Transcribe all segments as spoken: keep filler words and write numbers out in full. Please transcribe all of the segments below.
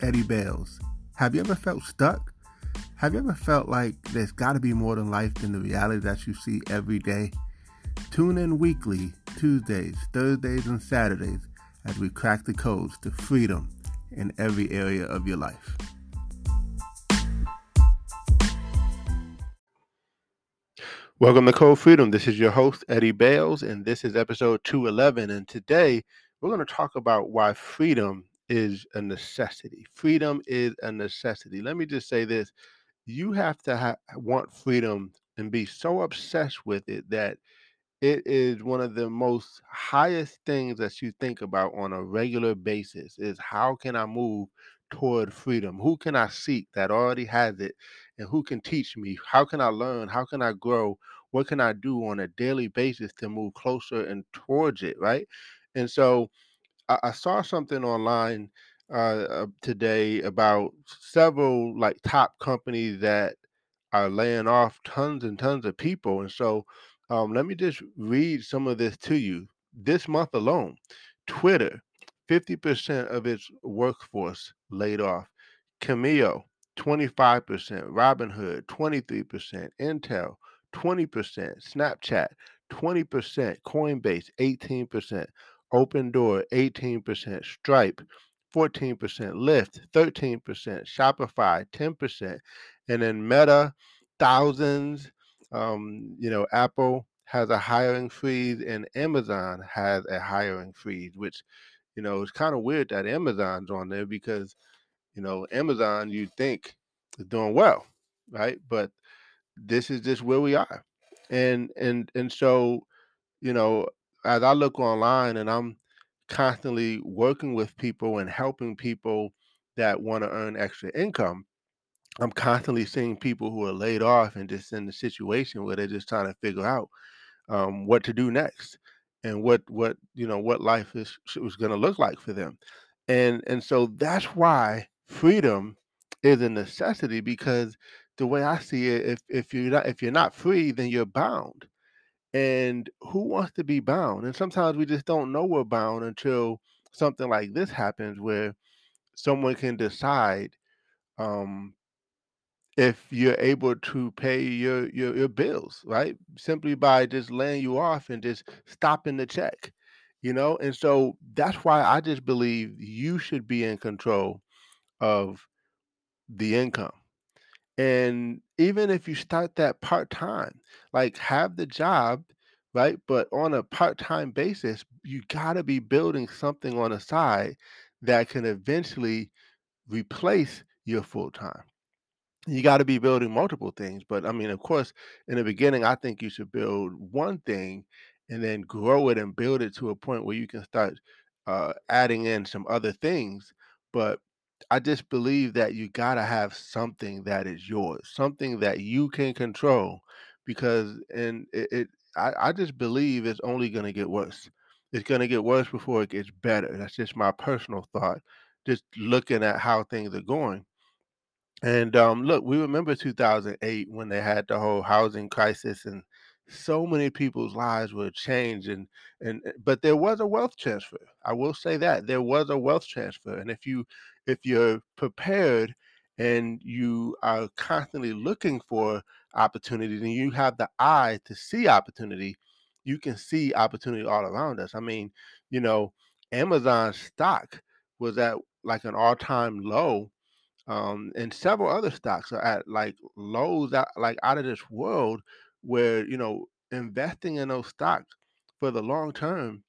Eddie Bales. Have you ever felt stuck? Have you ever felt like there's got to be more to life than the reality that you see every day? Tune in weekly, Tuesdays, Thursdays, and Saturdays as we crack the codes to freedom in every area of your life. Welcome to Code Freedom. This is your host, Eddie Bales, and this is episode two eleven. And today, we're going to talk about why freedom is a necessity. Freedom is a necessity. Let me just say this. You have to ha- want freedom and be so obsessed with it that it is one of the most highest things that you think about on a regular basis is, how can I move toward freedom? Who can I seek that already has it? And who can teach me? How can I learn? How can I grow? What can I do on a daily basis to move closer and towards it, right? And so I saw something online uh, today about several like top companies that are laying off tons and tons of people. And so um, let me just read some of this to you. This month alone, Twitter, fifty percent of its workforce laid off. Cameo, twenty-five percent. Robinhood, twenty-three percent. Intel, twenty percent. Snapchat, twenty percent. Coinbase, eighteen percent. Open Door, eighteen percent, Stripe, fourteen percent, Lyft, thirteen percent, Shopify, ten percent, and then Meta, thousands, um, you know, Apple has a hiring freeze, and Amazon has a hiring freeze, which, you know, it's kind of weird that Amazon's on there because, you know, Amazon, you think, is doing well, right? But this is just where we are. And, and, and so, you know, as I look online and I'm constantly working with people and helping people that want to earn extra income, I'm constantly seeing people who are laid off and just in the situation where they're just trying to figure out um, what to do next and what, what you know, what life is, is going to look like for them. And, and so that's why freedom is a necessity, because the way I see it, if, if you're not, if you're not free, then you're bound. And who wants to be bound? And sometimes we just don't know we're bound until something like this happens, where someone can decide um, if you're able to pay your, your your bills, right? Simply by just laying you off and just stopping the check, you know? And so that's why I just believe you should be in control of the income. And even if you start that part-time, like have the job, right? But on a part-time basis, you got to be building something on the side that can eventually replace your full-time. You got to be building multiple things. But I mean, of course, in the beginning, I think you should build one thing and then grow it and build it to a point where you can start uh, adding in some other things. But I just believe that you got to have something that is yours, something that you can control, because and it, it I, I just believe it's only going to get worse. It's going to get worse before it gets better. That's just my personal thought, just looking at how things are going. And um, look, we remember two thousand eight when they had the whole housing crisis and so many people's lives were changed, and and but there was a wealth transfer. I will say that there was a wealth transfer. And if you if you're prepared and you are constantly looking for opportunities and you have the eye to see opportunity, you can see opportunity all around us. I mean, you know, Amazon stock was at like an all-time low, um, and several other stocks are at like lows, that, like out of this world, where, you know, investing in those stocks for the long term,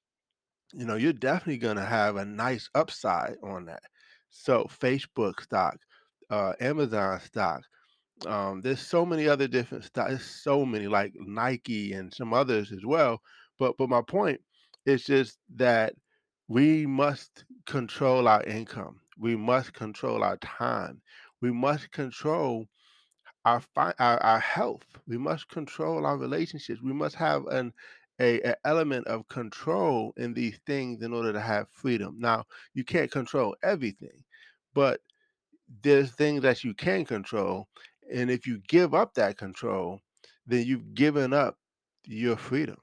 you know, you're definitely going to have a nice upside on that. So Facebook stock, uh, Amazon stock, um, there's so many other different stocks, so many like Nike and some others as well. But, but my point is just that we must control our income. We must control our time. We must control our, fi- our our health. We must control our relationships. We must have an a, a element of control in these things in order to have freedom. Now, you can't control everything, but there's things that you can control. And if you give up that control, then you've given up your freedom.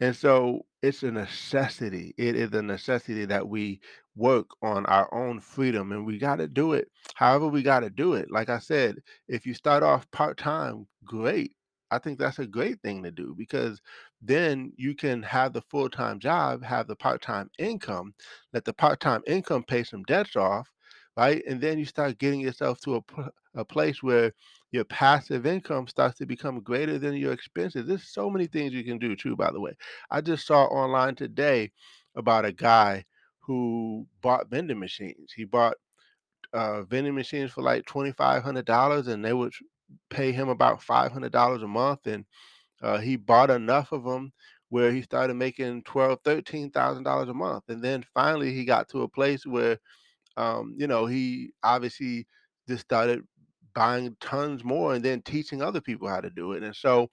And so it's a necessity. It is a necessity that we work on our own freedom, and we got to do it however we got to do it. Like I said, if you start off part-time, great. I think that's a great thing to do, because then you can have the full-time job, have the part-time income, let the part-time income pay some debts off, right? And then you start getting yourself to a, a place where your passive income starts to become greater than your expenses. There's so many things you can do too, by the way. I just saw online today about a guy who bought vending machines. He bought uh, vending machines for like twenty-five hundred dollars, and they would pay him about five hundred dollars a month. And uh, he bought enough of them where he started making twelve thousand dollars, thirteen thousand dollars a month. And then finally he got to a place where, um, you know, he obviously just started buying tons more and then teaching other people how to do it. And so,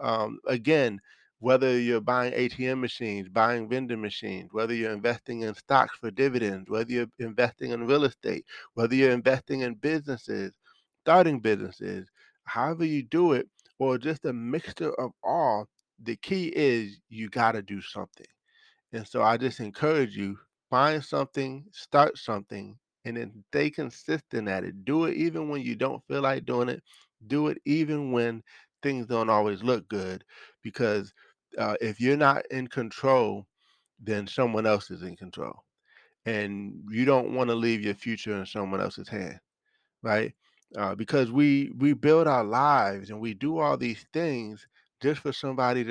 um, again, whether you're buying A T M machines, buying vending machines, whether you're investing in stocks for dividends, whether you're investing in real estate, whether you're investing in businesses, starting businesses, however you do it, or just a mixture of all, the key is you got to do something. And so I just encourage you, find something, start something, and then stay consistent at it. Do it even when you don't feel like doing it. Do it even when things don't always look good, because uh, if you're not in control, then someone else is in control. And you don't want to leave your future in someone else's hand, right? Uh, because we, we build our lives and we do all these things just for somebody to.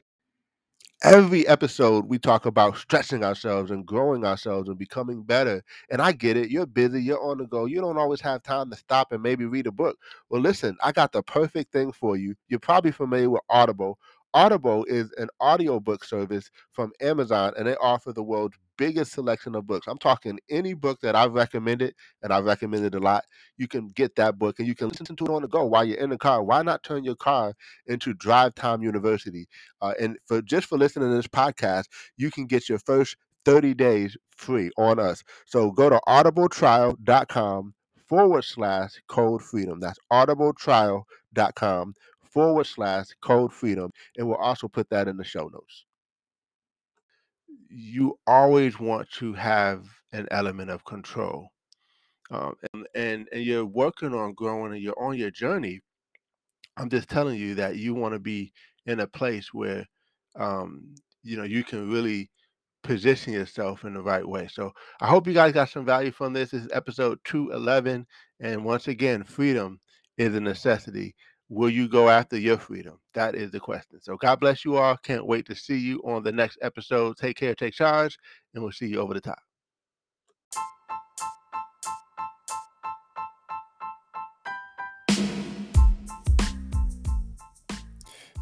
Every episode, we talk about stretching ourselves and growing ourselves and becoming better. And I get it. You're busy. You're on the go. You don't always have time to stop and maybe read a book. Well, listen, I got the perfect thing for you. You're probably familiar with Audible. Audible is an audiobook service from Amazon, and they offer the world's biggest selection of books. I'm talking any book that I've recommended, and I've recommended a lot. You can get that book, and you can listen to it on the go while you're in the car. Why not turn your car into Drive Time University? Uh, and for just for listening to this podcast, you can get your first thirty days free on us. So go to audibletrial.com forward slash code freedom. That's audibletrial.com forward slash code freedom. And we'll also put that in the show notes. You always want to have an element of control, um, and, and and you're working on growing and you're on your journey. I'm just telling you that you want to be in a place where, um, you know, you can really position yourself in the right way. So I hope you guys got some value from this. This is episode two eleven. And once again, freedom is a necessity. Will you go after your freedom? That is the question. So God bless you all. Can't wait to see you on the next episode. Take care, take charge, and we'll see you over the top.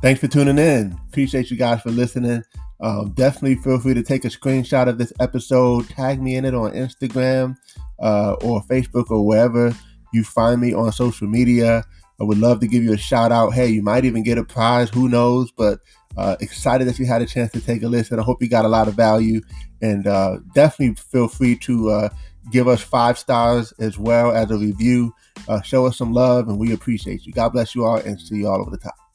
Thanks for tuning in. Appreciate you guys for listening. Um, definitely feel free to take a screenshot of this episode. Tag me in it on Instagram uh, or Facebook or wherever you find me on social media. I would love to give you a shout out. Hey, you might even get a prize. Who knows? But uh, excited that you had a chance to take a listen. I hope you got a lot of value, and uh, definitely feel free to uh, give us five stars as well as a review. Uh, show us some love, and we appreciate you. God bless you all, and see you all over the top.